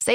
Say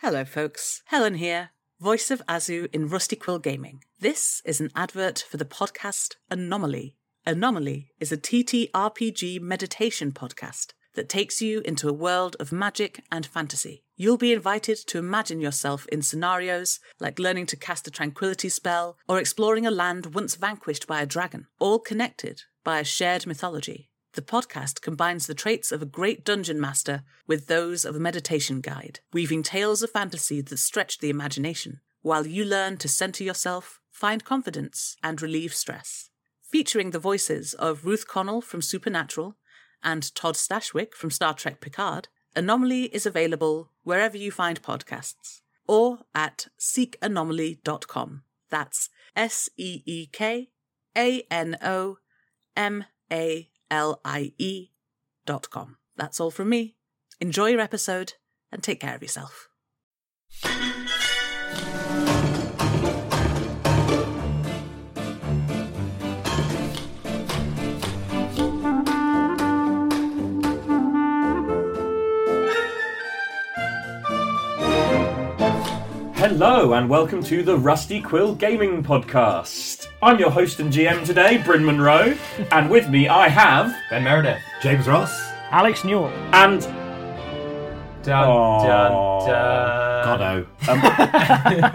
Hello folks, Helen here, voice of Azu in Rusty Quill Gaming. This is an advert for the podcast Anomaly. Anomaly is a TTRPG meditation podcast that takes you into a world of magic and fantasy. You'll be invited to imagine yourself in scenarios like learning to cast a tranquility spell or exploring a land once vanquished by a dragon, all connected by a shared mythology. The podcast combines the traits of a great dungeon master with those of a meditation guide, weaving tales of fantasy that stretch the imagination, while you learn to centre yourself, find confidence, and relieve stress. Featuring the voices of Ruth Connell from Supernatural and Todd Stashwick from Star Trek Picard, Anomaly is available wherever you find podcasts, or at seekanomaly.com. That's SEEKANOMALIE.com. That's all from me. Enjoy your episode and take care of yourself. Hello and welcome to the Rusty Quill Gaming Podcast. I'm your host and GM today, Bryn Monroe, and with me I have... Ben Meredith, James Ross, Alex Newell, and... Dun, dun, dun. Goddo.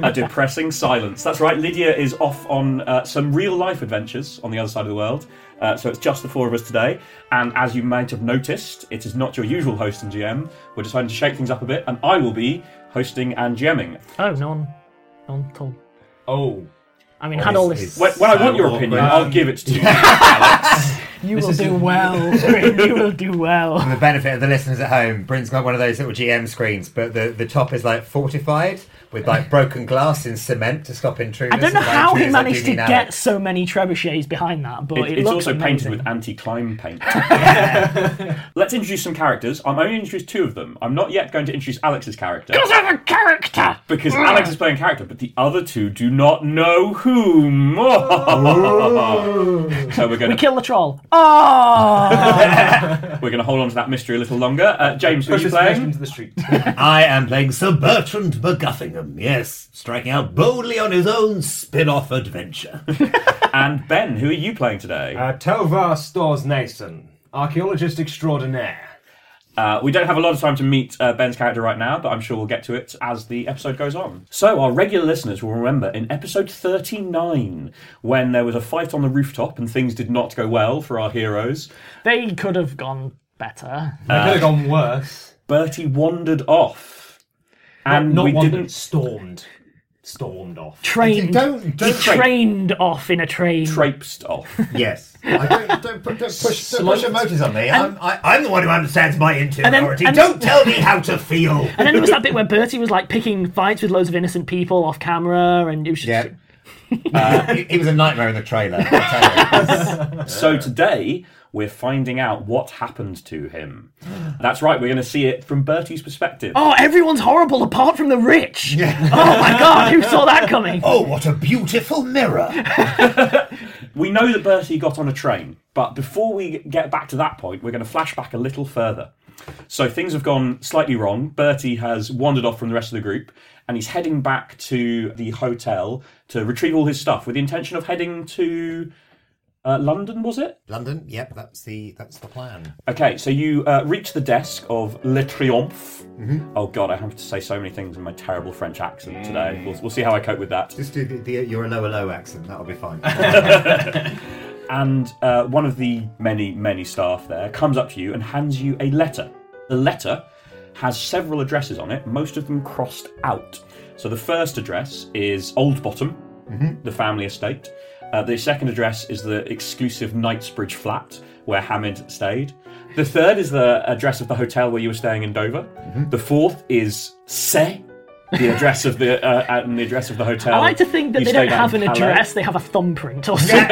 A depressing silence. That's right, Lydia is off on some real-life adventures on the other side of the world, so it's just the four of us today, and as you might have noticed, it is not your usual host and GM. We're deciding to shake things up a bit, and I will be hosting and GMing. Oh, no one told. Oh. I mean, had all this... When I want your opinion, I'll give it to you, Alex. You will do well. For the benefit of the listeners at home, Bryn's got one of those little GM screens, but the top is like fortified with like broken glass in cement to stop intruders. I don't know how he managed to get so many trebuchets behind that, but it's looks also amazing. Painted with anti-climb paint. Let's introduce some characters. I'm only introduced two of them. I'm not yet going to introduce Alex's character. Because I'm a character! Because Alex is playing character, but the other two do not know whom. So we're going to kill the troll. Oh! We're going to hold on to that mystery a little longer. James, who are you playing? Into the street. I am playing Sir Bertrand McGuffingham. Yes, striking out boldly on his own spin-off adventure. And Ben, who are you playing today? Tjelvar Stornasson, archaeologist extraordinaire. We don't have a lot of time to meet Ben's character right now, but I'm sure we'll get to it as the episode goes on. So our regular listeners will remember in episode 39, when there was a fight on the rooftop and things did not go well for our heroes. They could have gone better. They could have gone worse. Bertie wandered off. And not we wandered, didn't... Stormed off. Trained off in a train. Traipsed off. Yes. Don't push emojis on me. I'm the one who understands my interiority. Don't tell me how to feel. And then there was that bit where Bertie was like picking fights with loads of innocent people off camera, and it was just... Yep. It was a nightmare in the trailer. So today we're finding out what happened to him. That's right, we're going to see it from Bertie's perspective. Oh, everyone's horrible apart from the rich. Yeah. Oh my God, who saw that coming? Oh, what a beautiful mirror. We know that Bertie got on a train, but before we get back to that point, we're going to flash back a little further. So things have gone slightly wrong. Bertie has wandered off from the rest of the group, and he's heading back to the hotel to retrieve all his stuff with the intention of heading to London, was it? London, yep, that's the plan. Okay, so you reach the desk of Le Triomphe. Mm-hmm. Oh God, I have to say so many things in my terrible French accent today. We'll see how I cope with that. Just do the you're a low accent, that'll be fine. And one of the many, many staff there comes up to you and hands you a letter. The letter has several addresses on it, most of them crossed out. So the first address is Oldbottom, the family estate. The second address is the exclusive Knightsbridge flat where Hamid stayed. The third is the address of the hotel where you were staying in Dover. Mm-hmm. The fourth is C, the address of the and the address of the hotel. I like to think that they don't have an address; they have a thumbprint or something.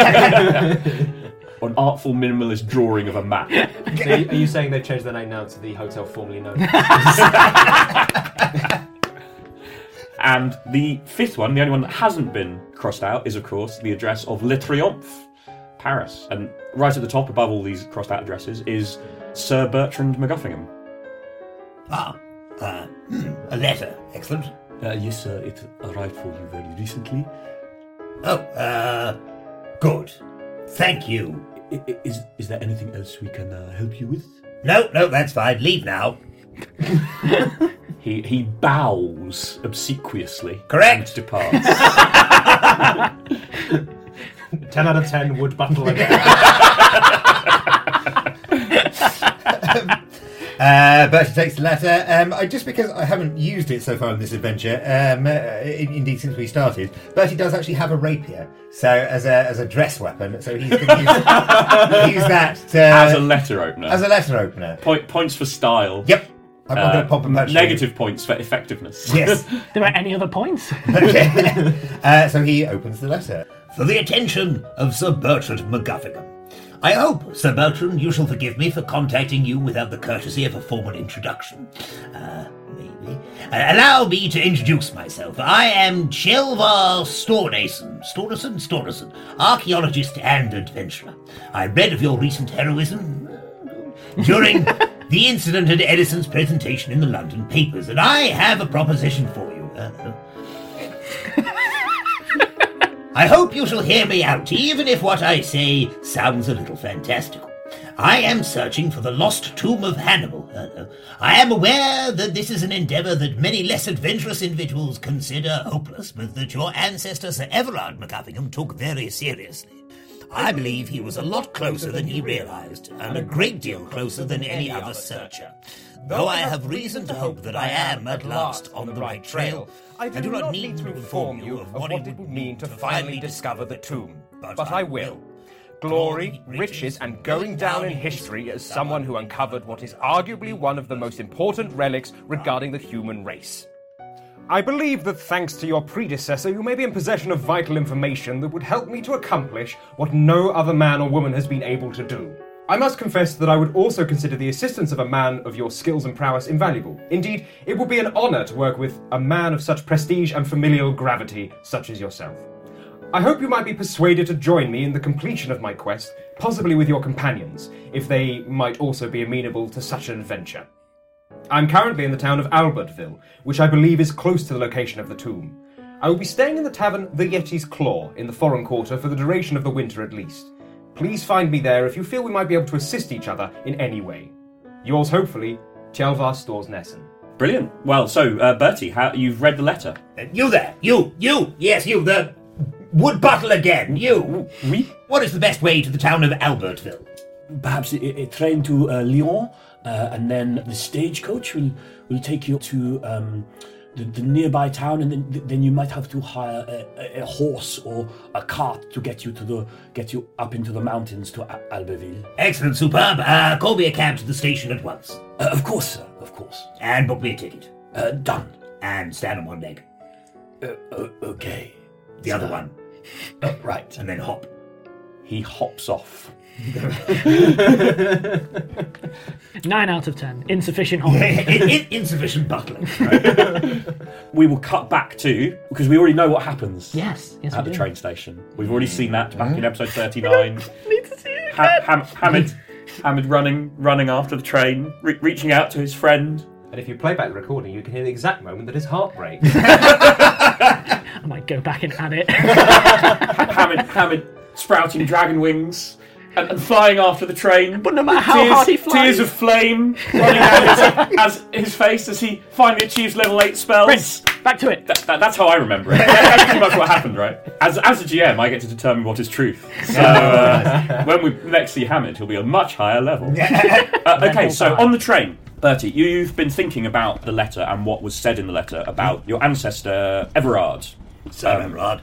An artful minimalist drawing of a map. So are you saying they've changed their name now to the hotel formerly known as? And the fifth one, the only one that hasn't been crossed out, is of course the address of Le Triomphe, Paris. And right at the top, above all these crossed out addresses, is Sir Bertrand McGuffingham. A letter. Excellent. Yes, sir, it arrived for you very recently. Good. Thank you. Is there anything else we can help you with? No, that's fine. Leave now. He bows obsequiously. Correct. And departs. 10 out of 10 would battle again. Bertie takes the letter. Just because I haven't used it so far in this adventure, indeed since we started, Bertie does actually have a rapier, so as a dress weapon. So he's going to use that as a letter opener. Points for style. Yep. I'm not going to pop a punch. Negative points for effectiveness. Yes. There are any other points? Okay. So he opens the letter. For the attention of Sir Bertrand McGuffingham. I hope, Sir Bertrand, you shall forgive me for contacting you without the courtesy of a formal introduction. Maybe. Allow me to introduce myself. I am Tjelvar Stornasson, archaeologist and adventurer. I read of your recent heroism during the incident at Edison's presentation in the London papers, and I have a proposition for you. I hope you shall hear me out, even if what I say sounds a little fantastical. I am searching for the lost tomb of Hannibal. I am aware that this is an endeavour that many less adventurous individuals consider hopeless, but that your ancestor Sir Everard McGuffingham took very seriously. I believe he was a lot closer than he realised, and a great deal closer than any other searcher. Though I have reason to hope that I am at last on the right trail, I do not need to inform you of what it would mean to finally discover the tomb, but I will. Glory, riches, and going down in history as someone who uncovered what is arguably one of the most important relics regarding the human race. I believe that thanks to your predecessor, you may be in possession of vital information that would help me to accomplish what no other man or woman has been able to do. I must confess that I would also consider the assistance of a man of your skills and prowess invaluable. Indeed, it would be an honor to work with a man of such prestige and familial gravity such as yourself. I hope you might be persuaded to join me in the completion of my quest, possibly with your companions, if they might also be amenable to such an adventure. I'm currently in the town of Albertville, which I believe is close to the location of the tomb. I will be staying in the tavern The Yeti's Claw in the Foreign Quarter for the duration of the winter at least. Please find me there if you feel we might be able to assist each other in any way. Yours hopefully, Tjelvar Stornasson. Brilliant. Well, so, Bertie, you've read the letter. You there! You! Yes, you, the... Wood bottle again, you! Oui? What is the best way to the town of Albertville? Perhaps a train to Lyon, and then the stagecoach will take you to the nearby town, and then you might have to hire a horse or a cart to get you up into the mountains to Albertville. Excellent, superb. Call me a cab to the station at once. Of course, sir, of course. And book me a ticket. Done. And stand on one leg. Okay. The other one. Right. And then hop. He hops off. 9 out of 10. Insufficient hopping. Insufficient buckling. Right? We will cut back to, because we already know what happens at the train station. We've already seen that back in episode 39. Need to see it again. Hamid running after the train, reaching out to his friend. And if you play back the recording, you can hear the exact moment that his heart breaks. I might go back and add it. Hamid sprouting dragon wings and flying after the train. But no matter how hard he flies. Tears of flame running out his face as he finally achieves level 8 spells. Prince, back to it. That's how I remember it. That's pretty much what happened, right? As a GM, I get to determine what is truth. So when we next see Hamid, he'll be a much higher level. Okay, so on the train. Bertie, you've been thinking about the letter and what was said in the letter about your ancestor, Everard. Sir Everard.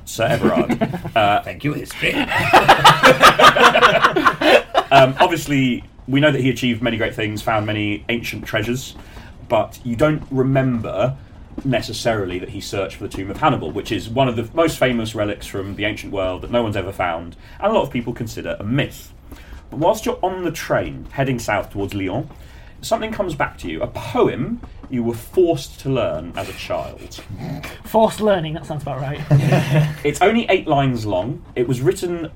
Thank you, history. Obviously, we know that he achieved many great things, found many ancient treasures, but you don't remember necessarily that he searched for the tomb of Hannibal, which is one of the most famous relics from the ancient world that no one's ever found, and a lot of people consider a myth. But whilst you're on the train, heading south towards Lyon, something comes back to you. A poem you were forced to learn as a child. Forced learning, that sounds about right. It's only 8 lines long. It was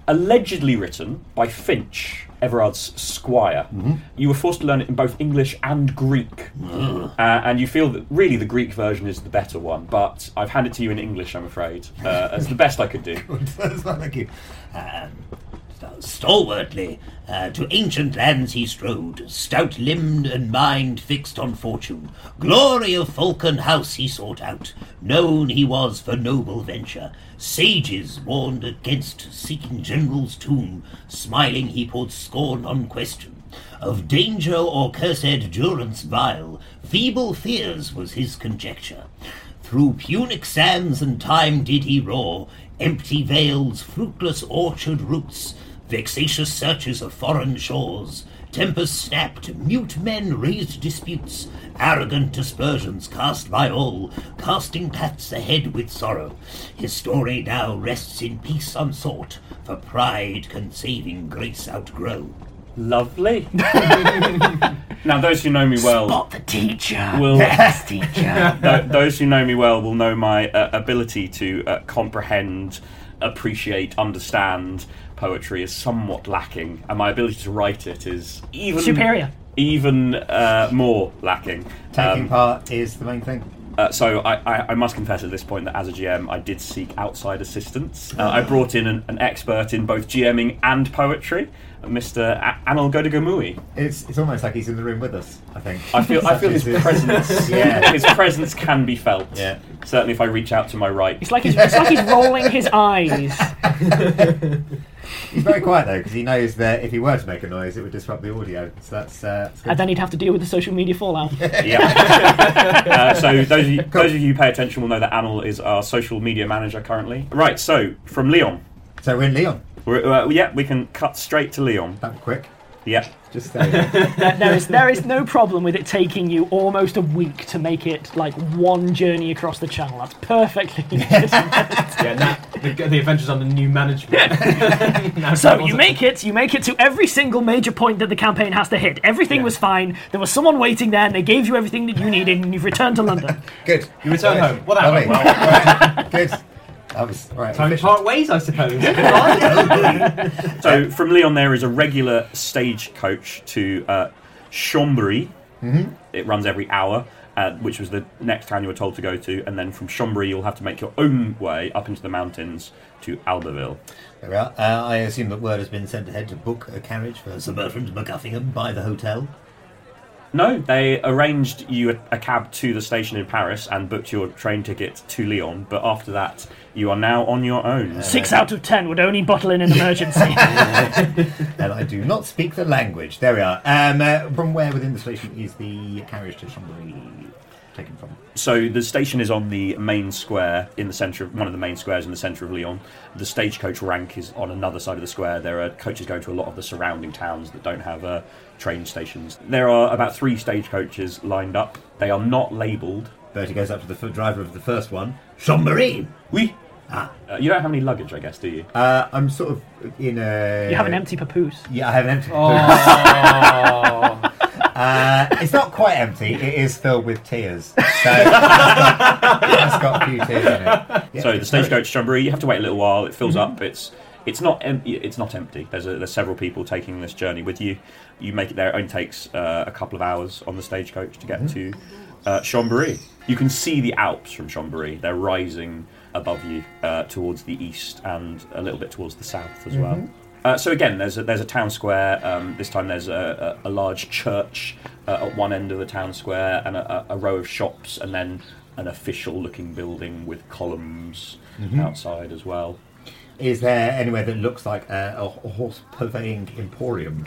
allegedly written, by Finch, Everard's squire. Mm-hmm. You were forced to learn it in both English and Greek. Mm. And you feel that really the Greek version is the better one, but I've handed it to you in English, I'm afraid. That's the best I could do. Thank you. Stalwartly, to ancient lands he strode, stout-limbed and mind fixed on fortune. Glory of Falcon House he sought out, known he was for noble venture. Sages warned against seeking general's tomb, smiling he poured scorn on question. Of danger or cursed durance vile, feeble fears was his conjecture. Through Punic sands and time did he roar, empty vales, fruitless orchard roots, vexatious searches of foreign shores, tempers snapped, mute men raised disputes, arrogant dispersions cast by all, casting paths ahead with sorrow. His story now rests in peace unsought, for pride can saving grace outgrow. Lovely. Now, those who know me well... Spot the teacher. Yes, teacher. Those who know me well will know my ability to comprehend, appreciate, understand poetry is somewhat lacking, and my ability to write it is even... superior. Even more lacking. Taking part is the main thing. So I must confess at this point that as a GM I did seek outside assistance. I brought in an expert in both GMing and poetry, Mr. Anil Godegamui. It's almost like he's in the room with us, I think. I feel his presence. Yeah. His presence can be felt. Yeah. Certainly if I reach out to my right. It's like he's rolling his eyes. He's very quiet though, because he knows that if he were to make a noise, it would disrupt the audio. So that's good. And then he'd have to deal with the social media fallout. Yeah. So those of you who pay attention will know that Anil is our social media manager currently. Right. So from Lyon. So we're in Lyon. We can cut straight to Lyon. That quick. Yeah. Just saying. there is no problem with it taking you almost a week to make it like one journey across the channel. That's perfectly the adventure's under new management. So you make it to every single major point that the campaign has to hit. Everything was fine. There was someone waiting there and they gave you everything that you needed and you've returned to London. Good. You return home. Well, that went well. Good. That was right. Time to part ways, I suppose. So from Lyon, there is a regular stagecoach to Chambéry. Mm-hmm. It runs every hour, which was the next town you were told to go to, and then from Chambéry you'll have to make your own way up into the mountains to Albertville. There we are. I assume that word has been sent ahead to book a carriage for Sir Bertrand McGuffingham by the hotel. No, they arranged you a cab to the station in Paris and booked your train ticket to Lyon, but after that, you are now on your own. 6 out of 10 would only bottle in an emergency. And I do not speak the language. There we are. From where within the station is the carriage to Chambéry taken from? So the station is on the main square in the centre of one of the main squares in the centre of Lyon. The stagecoach rank is on another side of the square. There are coaches going to a lot of the surrounding towns that don't have train stations. There are about 3 stagecoaches lined up. They are not labelled. Bertie goes up to the driver of the first one. Chambéry! Oui! Ah. You don't have any luggage, I guess, do you? I'm sort of in a... You have an empty papoose. Yeah, I have an empty papoose. Oh. It's not quite empty. It is filled with tears. So it's got a few tears in it. Yeah, so the stagecoach Chambéry, you have to wait a little while. It fills up. It's not empty. There's several people taking this journey with you. You make it there. It only takes a couple of hours on the stagecoach to get to Chambéry. You can see the Alps from Chambéry. They're rising above you towards the east and a little bit towards the south as well. So again, there's a town square. This time there's a large church at one end of the town square and a row of shops and then an official-looking building with columns outside as well. Is there anywhere that looks like a horse purveying emporium?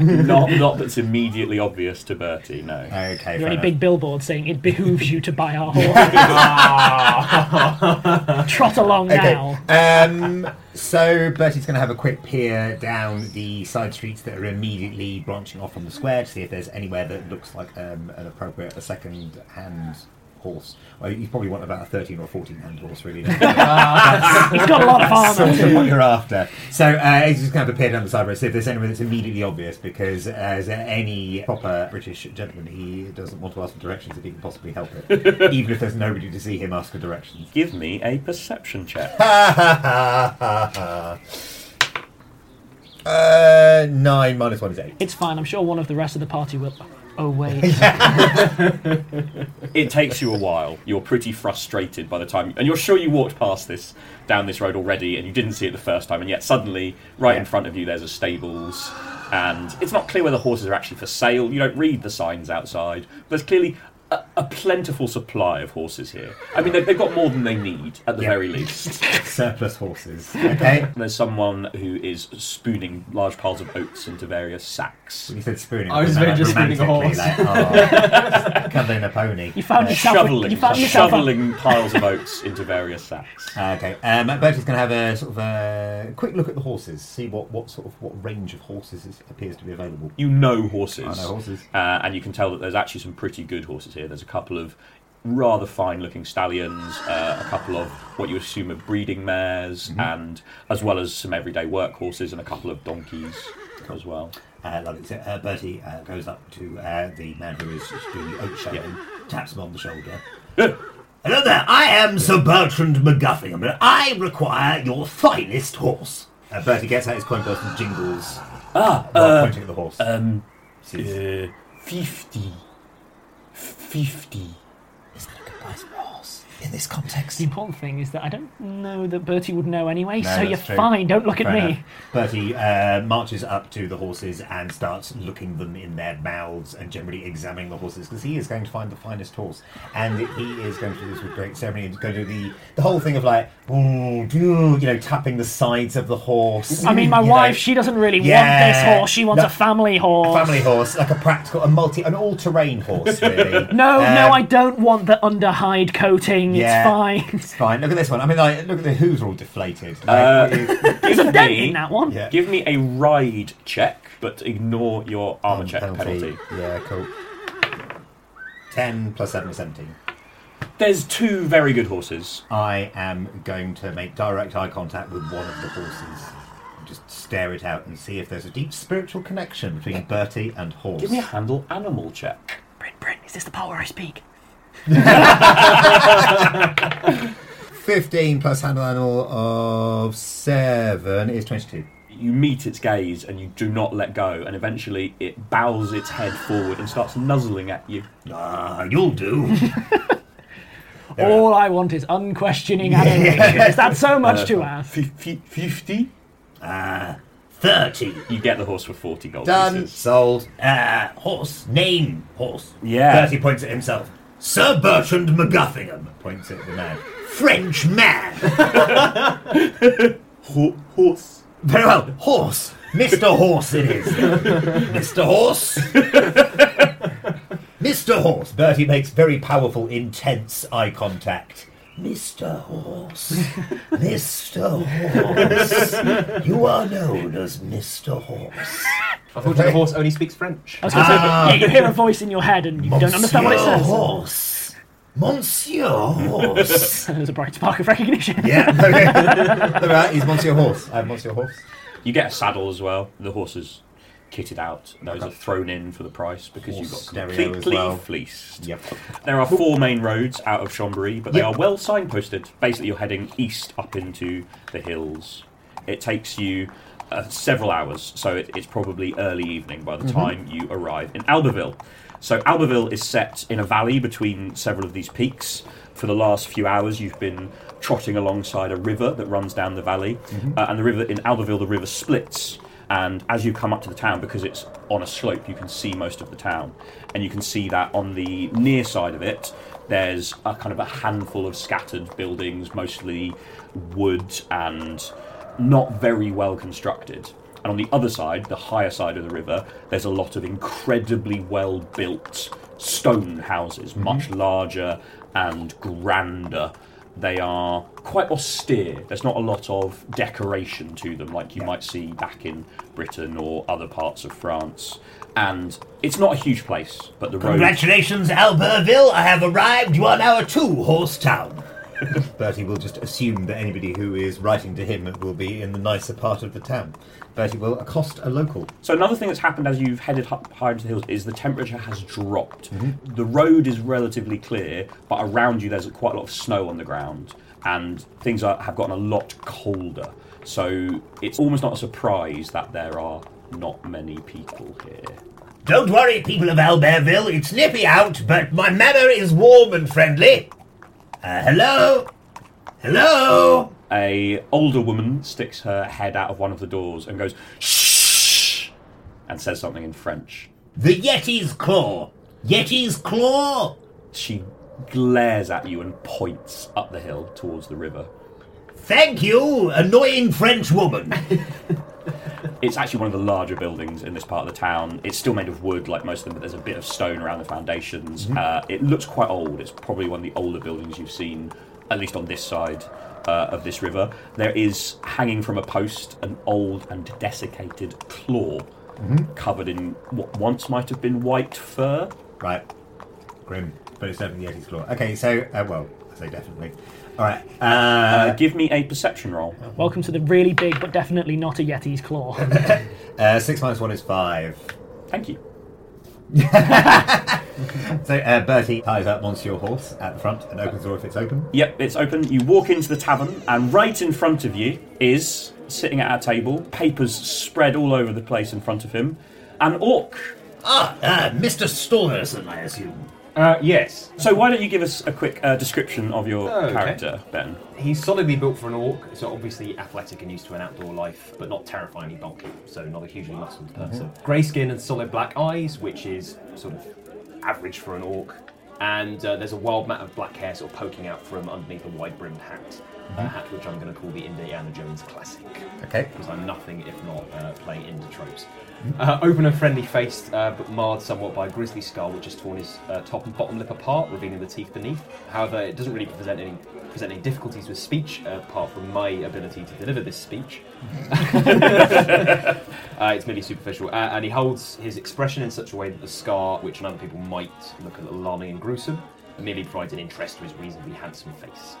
Not that's immediately obvious to Bertie, no. Okay. There are any big billboards saying, it behooves you to buy our horse. Trot along now. So Bertie's going to have a quick peer down the side streets that are immediately branching off from the square to see if there's anywhere that looks like an appropriate second-hand horse. Well, you probably want about a 13 or 14-hand horse, really. He's got a lot of armour. That's sort of what you're after. So he's just going to have a peer down the side road, see if there's anywhere that's immediately obvious, because as any proper British gentleman, he doesn't want to ask for directions if he can possibly help it. Even if there's nobody to see him ask for directions. Give me a perception check. 9 minus 1 is 8. It's fine. I'm sure one of the rest of the party will... Oh, wait. It takes you a while. You're pretty frustrated by the time... And you're sure you walked past this, down this road already, and you didn't see it the first time, and yet suddenly, in front of you, there's a stables, and it's not clear whether horses are actually for sale. You don't read the signs outside. There's clearly a plentiful supply of horses here. I mean, they've got more than they need, at the very least. Surplus horses. Okay. There's someone who is spooning large piles of oats into various sacks. When you said spooning, I was very just spooning a horse. Like, cuddling a pony. You found yourself shoveling piles of oats into various sacks. Okay. Bertie's going to have a sort of quick look at the horses, see what range of horses appears to be available. You know horses. I know horses. And you can tell that there's actually some pretty good horses here. There's a couple of rather fine-looking stallions, a couple of what you assume are breeding mares, and as well as some everyday work horses and a couple of donkeys as well. Bertie goes up to the man who is doing the oat shelling, taps him on the shoulder. Hello there, I am Sir Bertrand McGuffingham, and I require your finest horse. Bertie gets out his coin purse and jingles while pointing at the horse. 50. Is that a good price for a horse in this context? The important thing is that I don't know that Bertie would know anyway, so you're true. Fine, don't look at me. Bertie marches up to the horses and starts looking them in their mouths and generally examining the horses, because he is going to find the finest horse, and he is going to do this with great ceremony. He's going to do the whole thing of like, tapping the sides of the horse. I mean, my wife, she doesn't really want this horse. She wants a family horse. A family horse, like a multi-terrain horse, really. No, I don't want the under hide coating. nothing. Yeah, it's fine. It's fine. Look at this one. I mean, like, look at the hooves are all deflated. Like, there's a dent in that one. Yeah. Give me a ride check, but ignore your armour check penalty. Yeah, cool. 10 plus 7 is 17. There's two very good horses. I am going to make direct eye contact with one of the horses. Just stare it out and see if there's a deep spiritual connection between Bertie and Horse. Give me a handle animal check. Brent, is this the part where I speak? 15 plus handle animal of 7 is 22. You meet its gaze and you do not let go, and eventually it bows its head forward and starts nuzzling at you. Ah, you'll do. All I want is unquestioning adoration. Is that so much to ask? 50? 30. You get the horse for 40 gold pieces. Done. Sold. Horse. Name. Horse. Yeah. 30 points at himself. Sir Bertrand McGuffingham. Points at the man. French man. Horse. Very well. Horse. Mr. Horse it is. Mr. Horse. Mr. Horse. Bertie makes very powerful, intense eye contact. Mr. Horse, Mr. Horse, you are known as Mr. Horse. Unfortunately, the horse only speaks French. I was going to say, you hear a voice in your head and you don't understand what it says. Horse. Monsieur Horse. There's a bright spark of recognition. Yeah, okay. He's Monsieur Horse. I'm Monsieur Horse. You get a saddle as well. The horse is kitted out. Those are thrown in for the price because you've got completely fleeced. Yep. There are four main roads out of Chambéry, but they are well signposted. Basically, you're heading east up into the hills. It takes you several hours, so it's probably early evening by the time you arrive in Albertville. So Albertville is set in a valley between several of these peaks. For the last few hours, you've been trotting alongside a river that runs down the valley, and the river in Albertville, the river splits. And as you come up to the town, because it's on a slope, you can see most of the town. And you can see that on the near side of it, there's a kind of a handful of scattered buildings, mostly wood and not very well constructed. And on the other side, the higher side of the river, there's a lot of incredibly well-built stone houses, much larger and grander. They are quite austere. There's not a lot of decoration to them like you might see back in Britain or other parts of France. And it's not a huge place, but the road... Congratulations, Albertville. I have arrived. You are now a two-horse town. Bertie will just assume that anybody who is writing to him will be in the nicer part of the town. Bertie will accost a local. So another thing that's happened as you've headed higher into the hills is the temperature has dropped. The road is relatively clear, but around you there's quite a lot of snow on the ground, and things have gotten a lot colder. So it's almost not a surprise that there are not many people here. Don't worry, people of Albertville. It's nippy out, but my manor is warm and friendly. Hello? A older woman sticks her head out of one of the doors and goes, shh, and says something in French. The Yeti's Claw. Yeti's Claw. She glares at you and points up the hill towards the river. Thank you, annoying French woman. It's actually one of the larger buildings in this part of the town. It's still made of wood, like most of them, but there's a bit of stone around the foundations. It looks quite old. It's probably one of the older buildings you've seen, at least on this side of this river. There is, hanging from a post, an old and desiccated claw covered in what once might have been white fur. Right. Grim. But it's definitely the Yeti's Claw. Okay, so, I say definitely. All right. Give me a perception roll. Welcome to the really big, but definitely not a Yeti's Claw. 6 minus 1 is 5. Thank you. So Bertie ties up Monsieur Horse at the front and opens the door if it's open. Yep, it's open. You walk into the tavern, and right in front of you is, sitting at our table, papers spread all over the place in front of him, an orc. Mr. Stornasson, I assume. Yes. So why don't you give us a quick description of your character, Ben? He's solidly built for an orc, so obviously athletic and used to an outdoor life, but not terrifyingly bulky, so not a hugely muscled person. Grey skin and solid black eyes, which is sort of average for an orc, and there's a wild mat of black hair sort of poking out from underneath a wide-brimmed hat. that, which I'm going to call the Indiana Jones classic. Okay. Because I'm nothing if not playing into tropes. Open and friendly-faced, but marred somewhat by a grisly skull which has torn his top and bottom lip apart, revealing the teeth beneath. However, it doesn't really present any difficulties with speech, apart from my ability to deliver this speech. It's merely superficial. And he holds his expression in such a way that the scar, which on other people might look alarming and gruesome, merely provides an interest to his reasonably handsome face.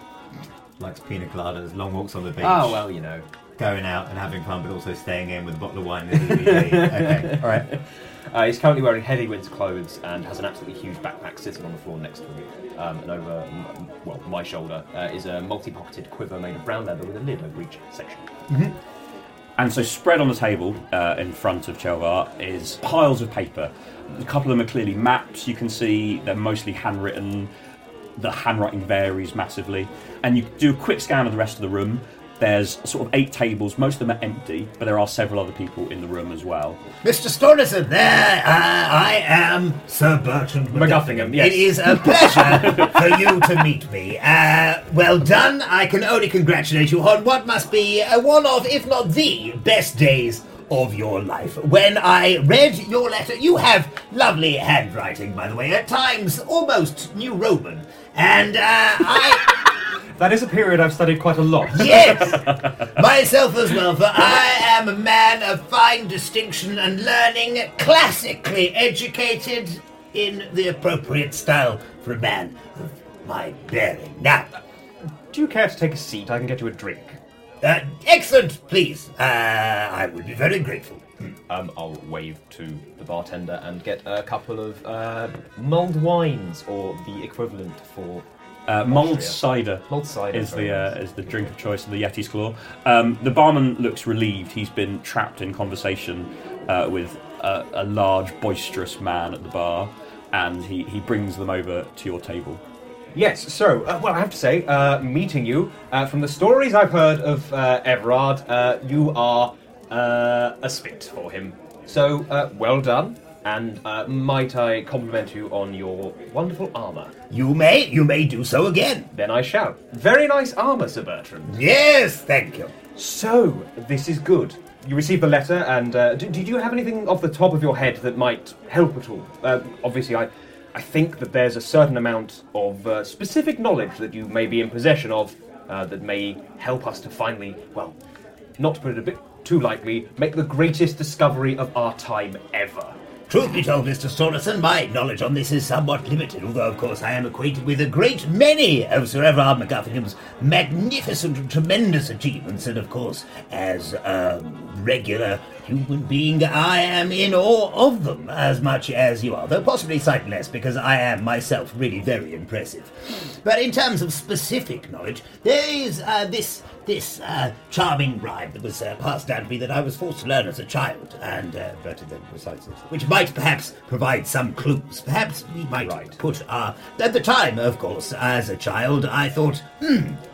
Likes pina coladas, long walks on the beach. Oh, well, you know. Going out and having fun, but also staying in with a bottle of wine. Okay, all right. He's currently wearing heavy winter clothes and has an absolutely huge backpack sitting on the floor next to him. And over, my shoulder is a multi-pocketed quiver made of brown leather with a lid over each section. Mm-hmm. And so spread on the table in front of Tjelvar is piles of paper. A couple of them are clearly maps, you can see. They're mostly handwritten. The handwriting varies massively. And you do a quick scan of the rest of the room. There's sort of 8 tables. Most of them are empty, but there are several other people in the room as well. Mr. Stornasson, there I am, Sir Bertrand McGuffingham. Yes. It is a pleasure for you to meet me. Well done. I can only congratulate you on what must be one of, if not the best days of your life. When I read your letter, you have lovely handwriting, by the way, at times almost New Roman, and I... That is a period I've studied quite a lot. Yes! Myself as well, for I am a man of fine distinction and learning, classically educated in the appropriate style for a man of my bearing. Now, do you care to take a seat? I can get you a drink. Excellent, please. I would be very grateful. I'll wave to the bartender and get a couple of mulled wines, or the equivalent for... Mulled cider is the drink of choice of the Yeti's Claw. The barman looks relieved. He's been trapped in conversation with a large, boisterous man at the bar, and he brings them over to your table. Yes, so, well, I have to say, meeting you, from the stories I've heard of Everard, you are a spit for him. So, well done. And might I compliment you on your wonderful armour? You may do so again. Then I shall. Very nice armour, Sir Bertrand. Yes, thank you. So, this is good. You received the letter, and did you have anything off the top of your head that might help at all? Obviously, I think that there's a certain amount of specific knowledge that you may be in possession of that may help us to finally, well, not to put it a bit too lightly, make the greatest discovery of our time ever. Truth be told, Mr. Stornasson, my knowledge on this is somewhat limited, although, of course, I am acquainted with a great many of Sir Everard McGuffingham's magnificent and tremendous achievements, and, of course, as a regular human being, I am in awe of them as much as you are, though possibly slightly less, because I am myself really very impressive. But in terms of specific knowledge, there is this charming rhyme that was passed down to me that I was forced to learn as a child, and Bertie then recites it, which might perhaps provide some clues. Perhaps we might put our... At the time, of course, as a child, I thought,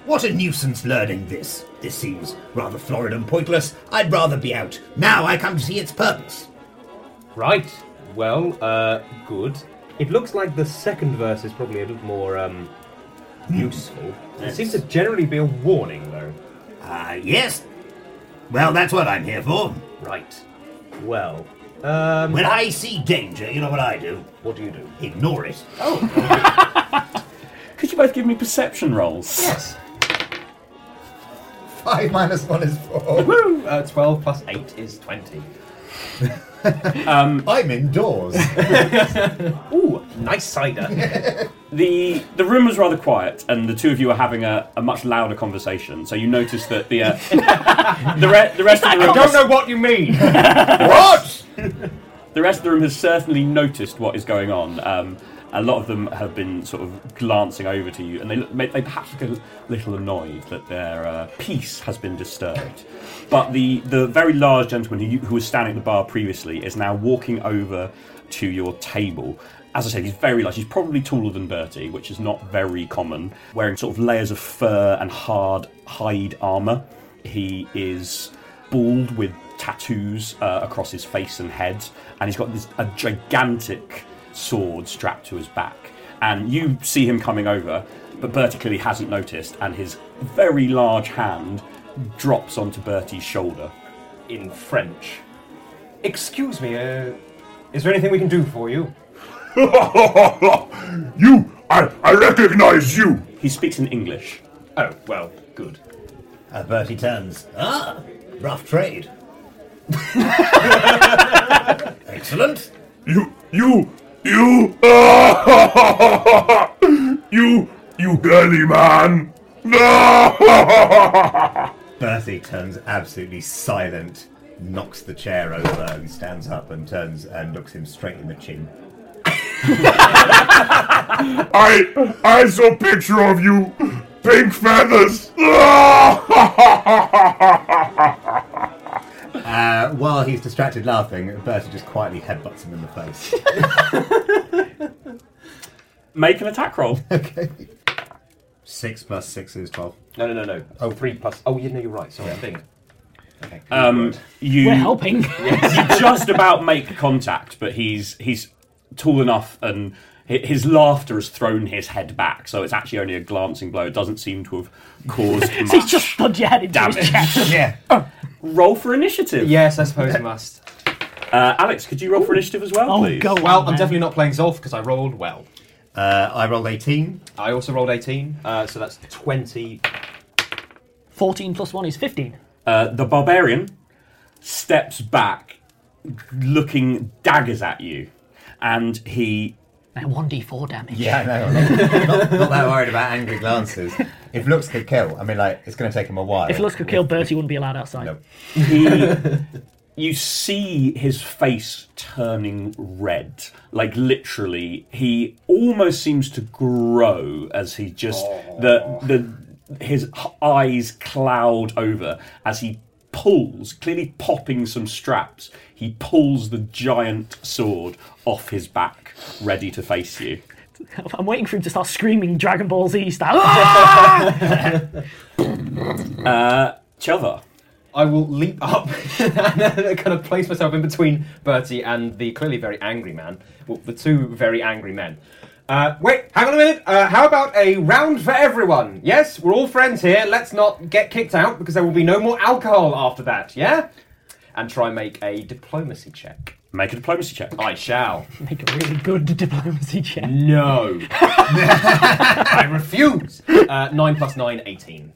what a nuisance learning this. This seems rather florid and pointless. I'd rather be out. Now I come to see its purpose. Right. Well, good. It looks like the second verse is probably a little more useful. Yes. It seems to generally be a warning, though. Yes. Well, that's what I'm here for. Right. Well, when I see danger, you know what I do? What do you do? Ignore it. Oh. Could you both give me perception rolls? Yes. 5 minus 1 is 4. Woo! 12 plus 8 is 20. I'm indoors. Ooh, nice cider. The room was rather quiet, and the two of you are having a much louder conversation. So you notice that the rest of the room. I don't know what you mean. What? The rest of the room has certainly noticed what is going on. A lot of them have been sort of glancing over to you, and they perhaps look a little annoyed that their peace has been disturbed. But the very large gentleman who was standing at the bar previously is now walking over to your table. As I said, he's very large. He's probably taller than Bertie, which is not very common, wearing sort of layers of fur and hard hide armour. He is bald with tattoos across his face and head, and he's got a gigantic sword strapped to his back. And you see him coming over, but Bertie clearly hasn't noticed, and his very large hand drops onto Bertie's shoulder. In French. Excuse me, is there anything we can do for you? You! I recognize you! He speaks in English. Oh, well, good. As Bertie turns. Ah! Rough trade. Excellent. You girly man. Bertie turns absolutely silent, knocks the chair over and stands up and turns and looks him straight in the chin. I saw a picture of you, pink feathers. While he's distracted laughing, Bertie just quietly headbutts him in the face. Make an attack roll. Okay. 6 + 6 is 12. No. Oh, 3 plus... Oh, you know, you're right. Sorry, yeah. I think. Okay. We're helping. Yes. You just about make contact, but he's tall enough and his laughter has thrown his head back, so it's actually only a glancing blow. It doesn't seem to have caused much. So he's just stunned your head into his chest. Yeah. Oh. Roll for initiative. Yes, I suppose I must. Alex, could you roll for initiative as well, please? Go on, I'm definitely not playing Zolf because I rolled well. I rolled 18. I also rolled 18, so that's 20. 14 plus 1 is 15. The barbarian steps back, looking daggers at you, and he... Now 1d4 damage. Yeah, no, not that worried about angry glances. If looks could kill, I mean, like, it's going to take him a while. If looks could kill, Bertie wouldn't be allowed outside. No. You see his face turning red. Like, literally, he almost seems to grow as he just... Oh. His eyes cloud over as he pulls, clearly popping some straps, he pulls the giant sword off his back, ready to face you. I'm waiting for him to start screaming Dragon Ball Z style. Tjelvar. I will leap up and kind of place myself in between Bertie and the clearly very angry man. Well, the two very angry men. Wait, hang on a minute. How about a round for everyone? Yes, we're all friends here. Let's not get kicked out because there will be no more alcohol after that, yeah? And try and make a diplomacy check. Make a diplomacy check. I shall. Make a really good diplomacy check. No. I refuse. 9 + 9, 18.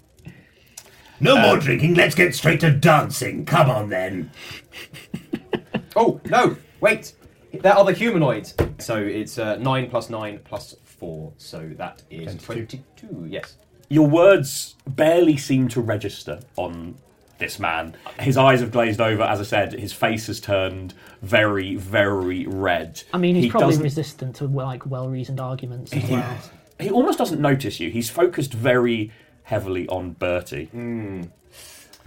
No more drinking. Let's get straight to dancing. Come on, then. Oh, no. Wait. There are the humanoids. So it's 9 + 9 + 4. So that is 22. Yes. Your words barely seem to register on this man. His eyes have glazed over. As I said, his face has turned very, very red. I mean, he's probably resistant to like well-reasoned arguments as well. He almost doesn't notice you. He's focused very heavily on Bertie. Mm.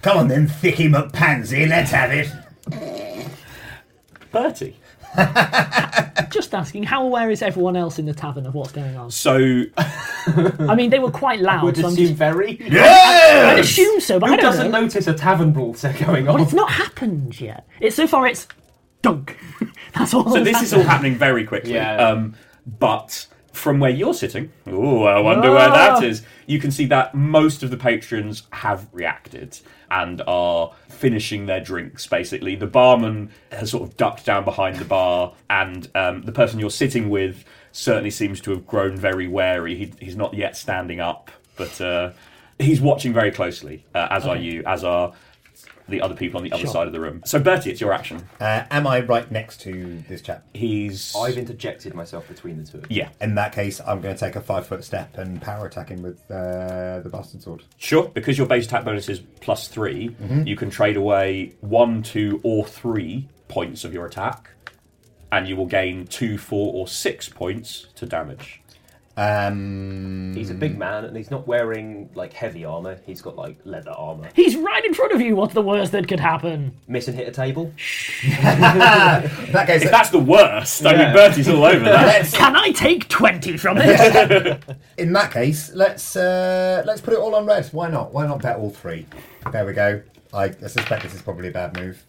Come on then, Thicky McPansy. Let's have it. Bertie. Just asking, how aware is everyone else in the tavern of what's going on? So, I mean, they were quite loud. I would assume very. Yes! I'd assume so, but Who doesn't notice a tavern brawl going on? Well, it's not happened yet. So far it's dunk. That's all. So this happened. Is all happening very quickly. Yeah. But from where you're sitting, I wonder where that is. You can see that most of the patrons have reacted and are finishing their drinks, basically. The barman has sort of ducked down behind the bar, and the person you're sitting with certainly seems to have grown very wary. He's not yet standing up, but he's watching very closely, as are you, as are the other people on the other side of the room. So, Bertie, it's your action. Am I right next to this chap? I've interjected myself between the two. Yeah. In that case, I'm going to take a 5-foot step and power attack him with the bastard sword. Sure. Because your base attack bonus is +3, you can trade away 1, 2, or 3 points of your attack, and you will gain 2, 4, or 6 points to damage. He's a big man and he's not wearing like heavy armour. He's got like leather armour. He's right in front of you. What's the worst that could happen? Miss and hit a table. If that's the worst, yeah. I mean, Bertie's all over that. Can I take 20 from it? In that case, let's put it all on red. Why not? Why not bet all 3? There we go. I suspect this is probably a bad move.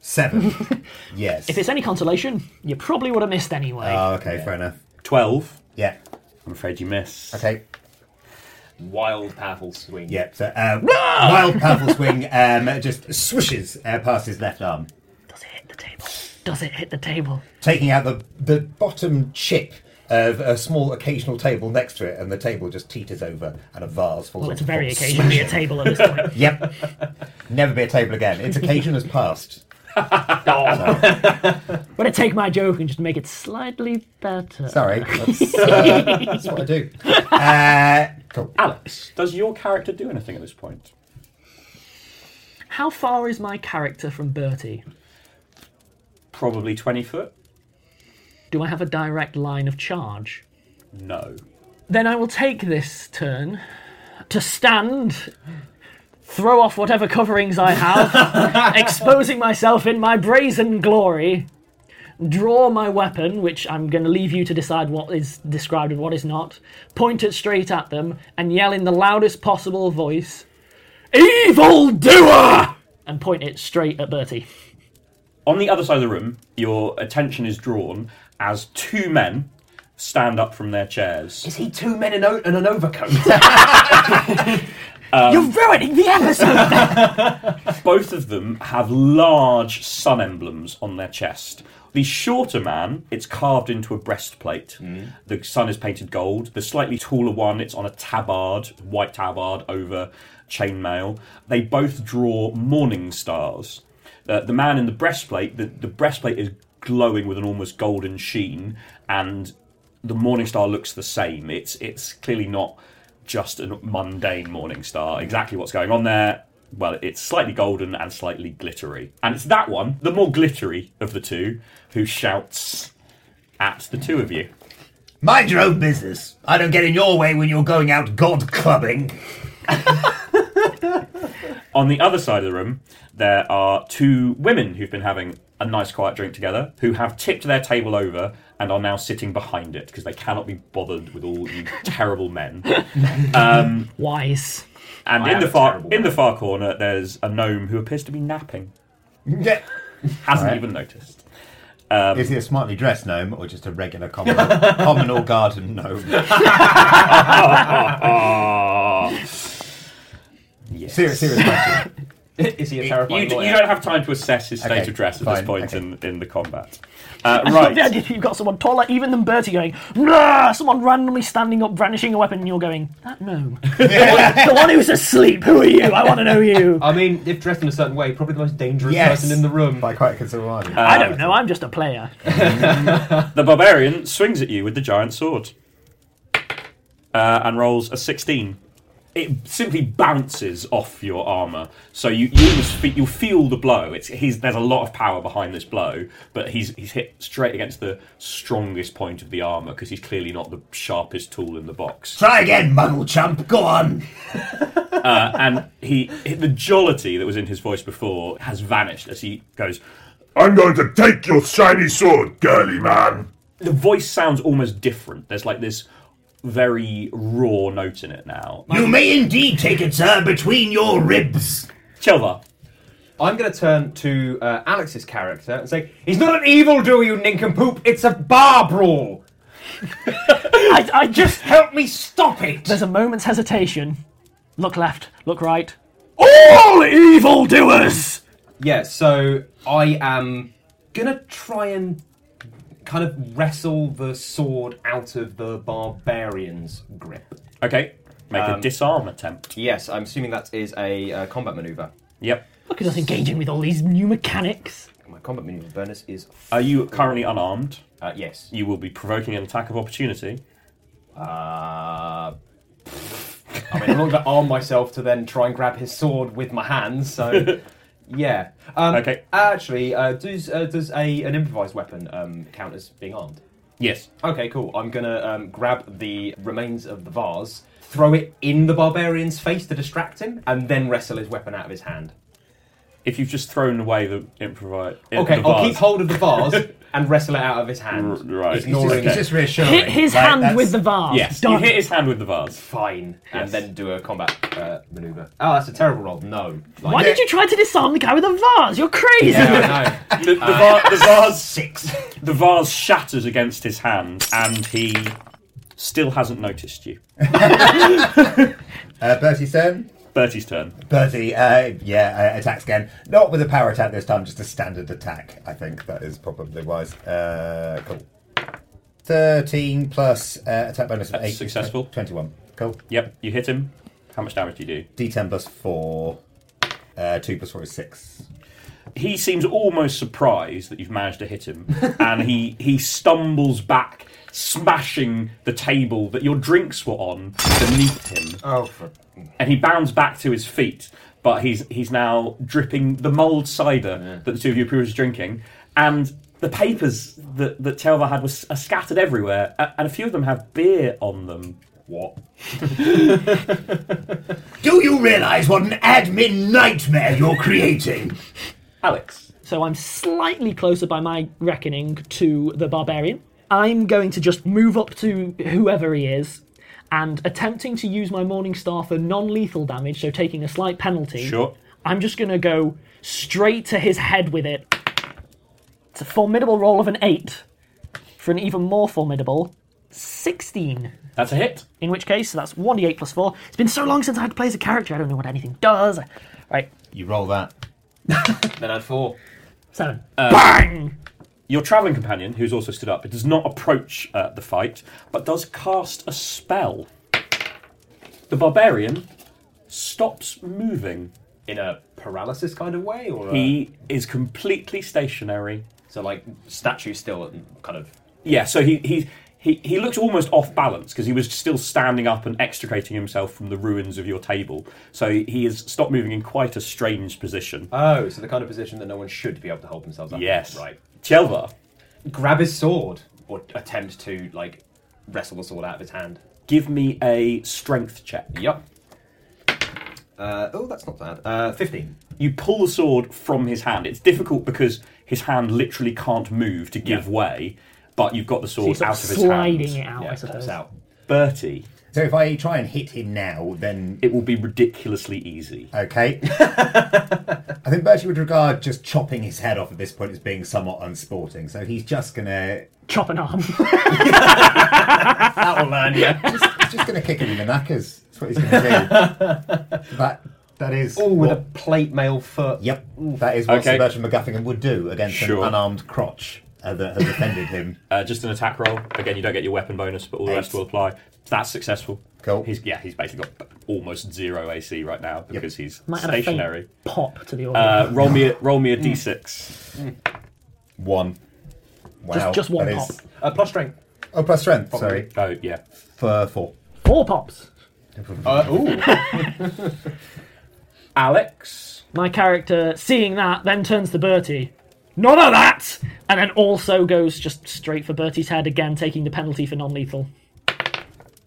7. Yes. If it's any consolation, you probably would have missed anyway. Oh, okay, fair enough. 12. Yeah. I'm afraid you miss. Okay. wild, powerful swing. Yep, so wild, powerful swing just swishes past his left arm. Does it hit the table? Does it hit the table? Taking out the bottom chip of a small occasional table next to it, and the table just teeters over and a vase falls. Well, it's very occasionally a table at this point. Yep. Never be a table again. Its occasion has passed. I'm going to take my joke and just make it slightly better. Sorry. That's what I do. Cool. Alex, does your character do anything at this point? How far is my character from Bertie? Probably 20 foot. Do I have a direct line of charge? No. Then I will take this turn to stand, throw off whatever coverings I have, exposing myself in my brazen glory, draw my weapon, which I'm going to leave you to decide what is described and what is not, point it straight at them, and yell in the loudest possible voice, "Evildoer!" and point it straight at Bertie. On the other side of the room, your attention is drawn as two men stand up from their chairs. Is he two men in an overcoat? You're ruining the episode! Both of them have large sun emblems on their chest. The shorter man, it's carved into a breastplate. Mm. The sun is painted gold. The slightly taller one, it's on a tabard, white tabard over chainmail. They both draw morning stars. The man in the breastplate, the breastplate is glowing with an almost golden sheen, and the morning star looks the same. It's clearly not just a mundane morning star. Exactly what's going on there? Well, it's slightly golden and slightly glittery. And it's that one, the more glittery of the two, who shouts at the two of you. Mind your own business. I don't get in your way when you're going out god clubbing. On the other side of the room, there are two women who've been having a nice quiet drink together, who have tipped their table over and are now sitting behind it because they cannot be bothered with all you terrible men. Wise. And in the far corner, there's a gnome who appears to be napping. Yeah. Hasn't even noticed. Is he a smartly dressed gnome or just a regular communal garden gnome? Yes. Serious question. Is he a terrifying lawyer? You don't have time to assess his state of dress at this point in the combat. Right. You've got someone taller even than Bertie going, "Nah!" Someone randomly standing up, brandishing a weapon, and you're going, "That gnome." The one who's asleep. Who are you? I want to know you. I mean, if dressed in a certain way, probably the most dangerous person in the room. By quite a considerable margin. I don't know. I'm just a player. The barbarian swings at you with the giant sword and rolls a 16. It simply bounces off your armour, so you feel the blow. There's a lot of power behind this blow, but he's hit straight against the strongest point of the armour because he's clearly not the sharpest tool in the box. Try again, muggle chump. Go on. And the jollity that was in his voice before has vanished as he goes, "I'm going to take your shiny sword, girly man." The voice sounds almost different. There's like this very raw note in it now. You may indeed take it, sir, between your ribs. Tjelvar. I'm going to turn to Alex's character and say, "He's not an evildoer, you nincompoop. It's a bar brawl." I just help me stop it. There's a moment's hesitation. Look left, look right. All evildoers! Yeah, so I am going to try and kind of wrestle the sword out of the barbarian's grip. Okay, make a disarm attempt. Yes, I'm assuming that is a combat manoeuvre. Yep. Look at us engaging with all these new mechanics. My combat manoeuvre bonus is... Are you currently unarmed? Yes. You will be provoking an attack of opportunity. I'm not going to arm myself to then try and grab his sword with my hands, so... Yeah. Okay. Actually, does an improvised weapon count as being armed? Yes. Okay, cool. I'm going to grab the remains of the vase, throw it in the barbarian's face to distract him, and then wrestle his weapon out of his hand. If you've just thrown away the improvised... Okay, I'll keep hold of the vase and wrestle it out of his hand. Right. It's just reassuring. Hit his hand with the vase. Yes, you hit his hand with the vase. Fine. Yes. And then do a combat manoeuvre. Oh, that's a terrible roll. No. Like, why did you try to disarm the guy with a vase? You're crazy. Yeah, I know. The vase... 6. The vase shatters against his hand and he... still hasn't noticed you. Bertie's turn? Bertie's turn. Bertie, attacks again. Not with a power attack this time, just a standard attack. I think that is probably wise. Cool. 13 plus attack bonus of 8. Successful. 21. Cool. Yep, you hit him. How much damage do you do? D10 plus 4. 2 plus 4 is 6. He seems almost surprised that you've managed to hit him. And he stumbles back, smashing the table that your drinks were on beneath him. Oh, for... And he bounds back to his feet, but he's now dripping the mulled cider that the two of you previously drinking. And the papers that Tjelvar had are scattered everywhere, and a few of them have beer on them. What? Do you realise what an admin nightmare you're creating? Alex. So I'm slightly closer by my reckoning to the barbarian. I'm going to just move up to whoever he is and attempting to use my Morning Star for non-lethal damage, so taking a slight penalty. Sure. I'm just going to go straight to his head with it. It's a formidable roll of an 8 for an even more formidable 16. That's a hit. In which case, so that's 1d8 plus 4. It's been so long since I had to play as a character, I don't know what anything does. Right. You roll that. Then add 4. 7. Bang! Your travelling companion, who's also stood up, does not approach the fight, but does cast a spell. The barbarian stops moving. In a paralysis kind of way? Or he is completely stationary. So, like, statue still, kind of... Yeah, so he looks almost off balance, because he was still standing up and extricating himself from the ruins of your table. So he has stopped moving in quite a strange position. Oh, so the kind of position that no one should be able to hold themselves up. Yes. Right. Tjelvar. Grab his sword, or attempt to, like, wrestle the sword out of his hand. Give me a strength check. Yep. That's not bad. 15. You pull the sword from his hand. It's difficult because his hand literally can't move to give way, but you've got the sword out of his hand. Sliding it out, I suppose. Out. Bertie. So if I try and hit him now, then... It will be ridiculously easy. Okay. I think Bertie would regard just chopping his head off at this point as being somewhat unsporting, so he's just going to... Chop an arm. That will learn you. Just going to kick him in the knackers. What he's going to do. That is... Oh, with a plate mail foot. Yep. Ooh. That is what Sir Bertrand McGuffingham would do against an unarmed crotch that has offended him. Just an attack roll. Again, you don't get your weapon bonus, but all the rest will apply. That's successful. Cool. He's basically got almost 0 AC right now because he's stationary. Pop to the audience. Roll me a D6. 1. Wow. Just one pop. Plus strength. Oh, plus strength. Pop. Sorry. Oh, yeah. For 4. 4 pops. Alex. My character, seeing that, then turns to Bertie. None of that! And then also goes just straight for Bertie's head again, taking the penalty for non-lethal.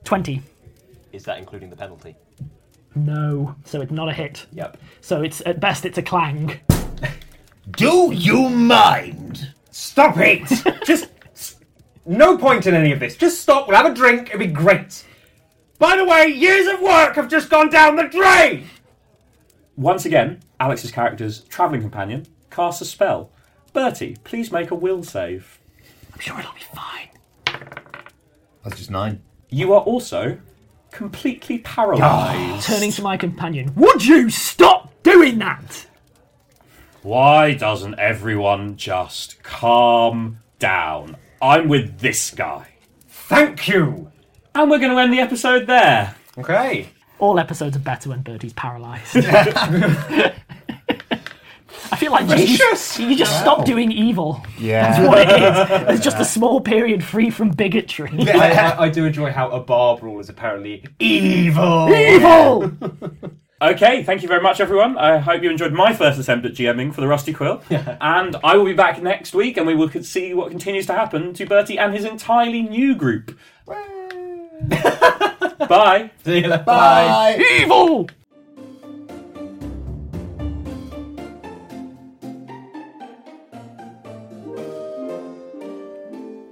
20. Is that including the penalty? No. So it's not a hit. Yep. So it's at best it's a clang. Do you mind? Stop it! Just... No point in any of this. Just stop. We'll have a drink. It'll be great. By the way, years of work have just gone down the drain! Once again, Alex's character's travelling companion casts a spell. Bertie, please make a will save. I'm sure it'll be fine. That's just 9. You are also completely paralysed. Turning to my companion, would you stop doing that? Why doesn't everyone just calm down? I'm with this guy. Thank you! And we're going to end the episode there. Okay. All episodes are better when Bertie's paralysed. I feel like you just stop doing evil. Yeah. That's what it is. It's just a small period free from bigotry. Yeah, I do enjoy how a bar brawl is apparently evil. Evil! Okay, thank you very much, everyone. I hope you enjoyed my first attempt at GMing for the Rusty Quill. And I will be back next week and we will see what continues to happen to Bertie and his entirely new group. Bye. See you later. Bye. Evil.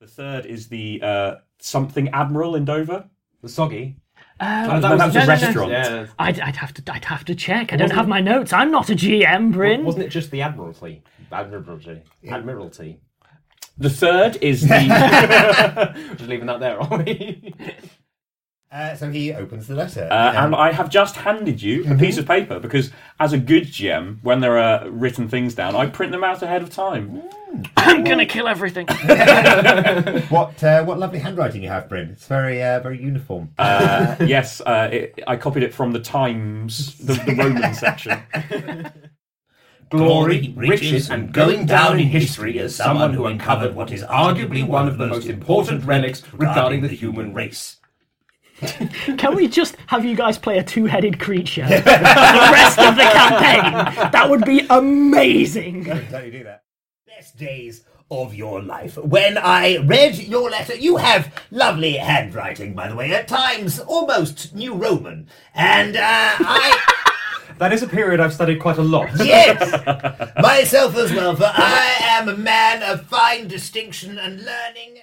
The third is the something Admiral in Dover, the soggy. That was a restaurant. Yeah. I'd have to check. I don't have my notes. I'm not a GM, Bryn. Wasn't it just the Admiralty? Admiralty. The third is the... Just leaving that there, aren't we? So he opens the letter. And I have just handed you a piece of paper, because as a good GM, when there are written things down, I print them out ahead of time. I'm going to kill everything. What lovely handwriting you have, Bryn. It's very uniform. Yes, I copied it from the Times, the Roman section. Glory, riches, and going down in history as someone who uncovered what is arguably one of the most important relics regarding the human race. Can we just have you guys play a two-headed creature for the rest of the campaign? That would be amazing. Don't you do that? Best days of your life. When I read your letter, you have lovely handwriting, by the way, at times almost New Roman, and I... That is a period I've studied quite a lot. Yes! Myself as well, for I am a man of fine distinction and learning...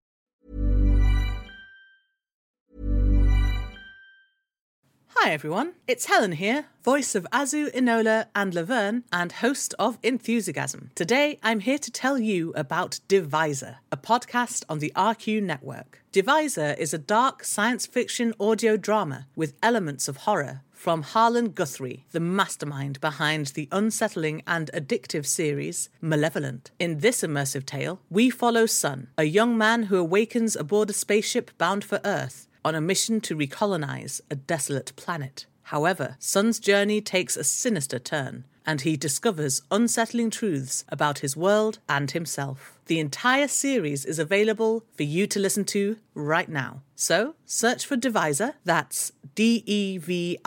Hi everyone, it's Helen here, voice of Azu, Enola and Laverne and host of Enthusiasm. Today I'm here to tell you about Divisor, a podcast on the RQ network. Divisor is a dark science fiction audio drama with elements of horror from Harlan Guthrie, the mastermind behind the unsettling and addictive series Malevolent. In this immersive tale, we follow Sun, a young man who awakens aboard a spaceship bound for Earth, on a mission to recolonize a desolate planet. However, Sun's journey takes a sinister turn, and he discovers unsettling truths about his world and himself. The entire series is available for you to listen to right now. So, search for Divisor, that's Deviser,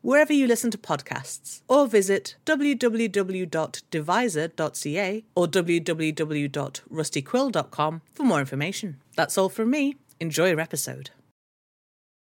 wherever you listen to podcasts, or visit www.divisor.ca or www.rustyquill.com for more information. That's all from me. Enjoy your episode.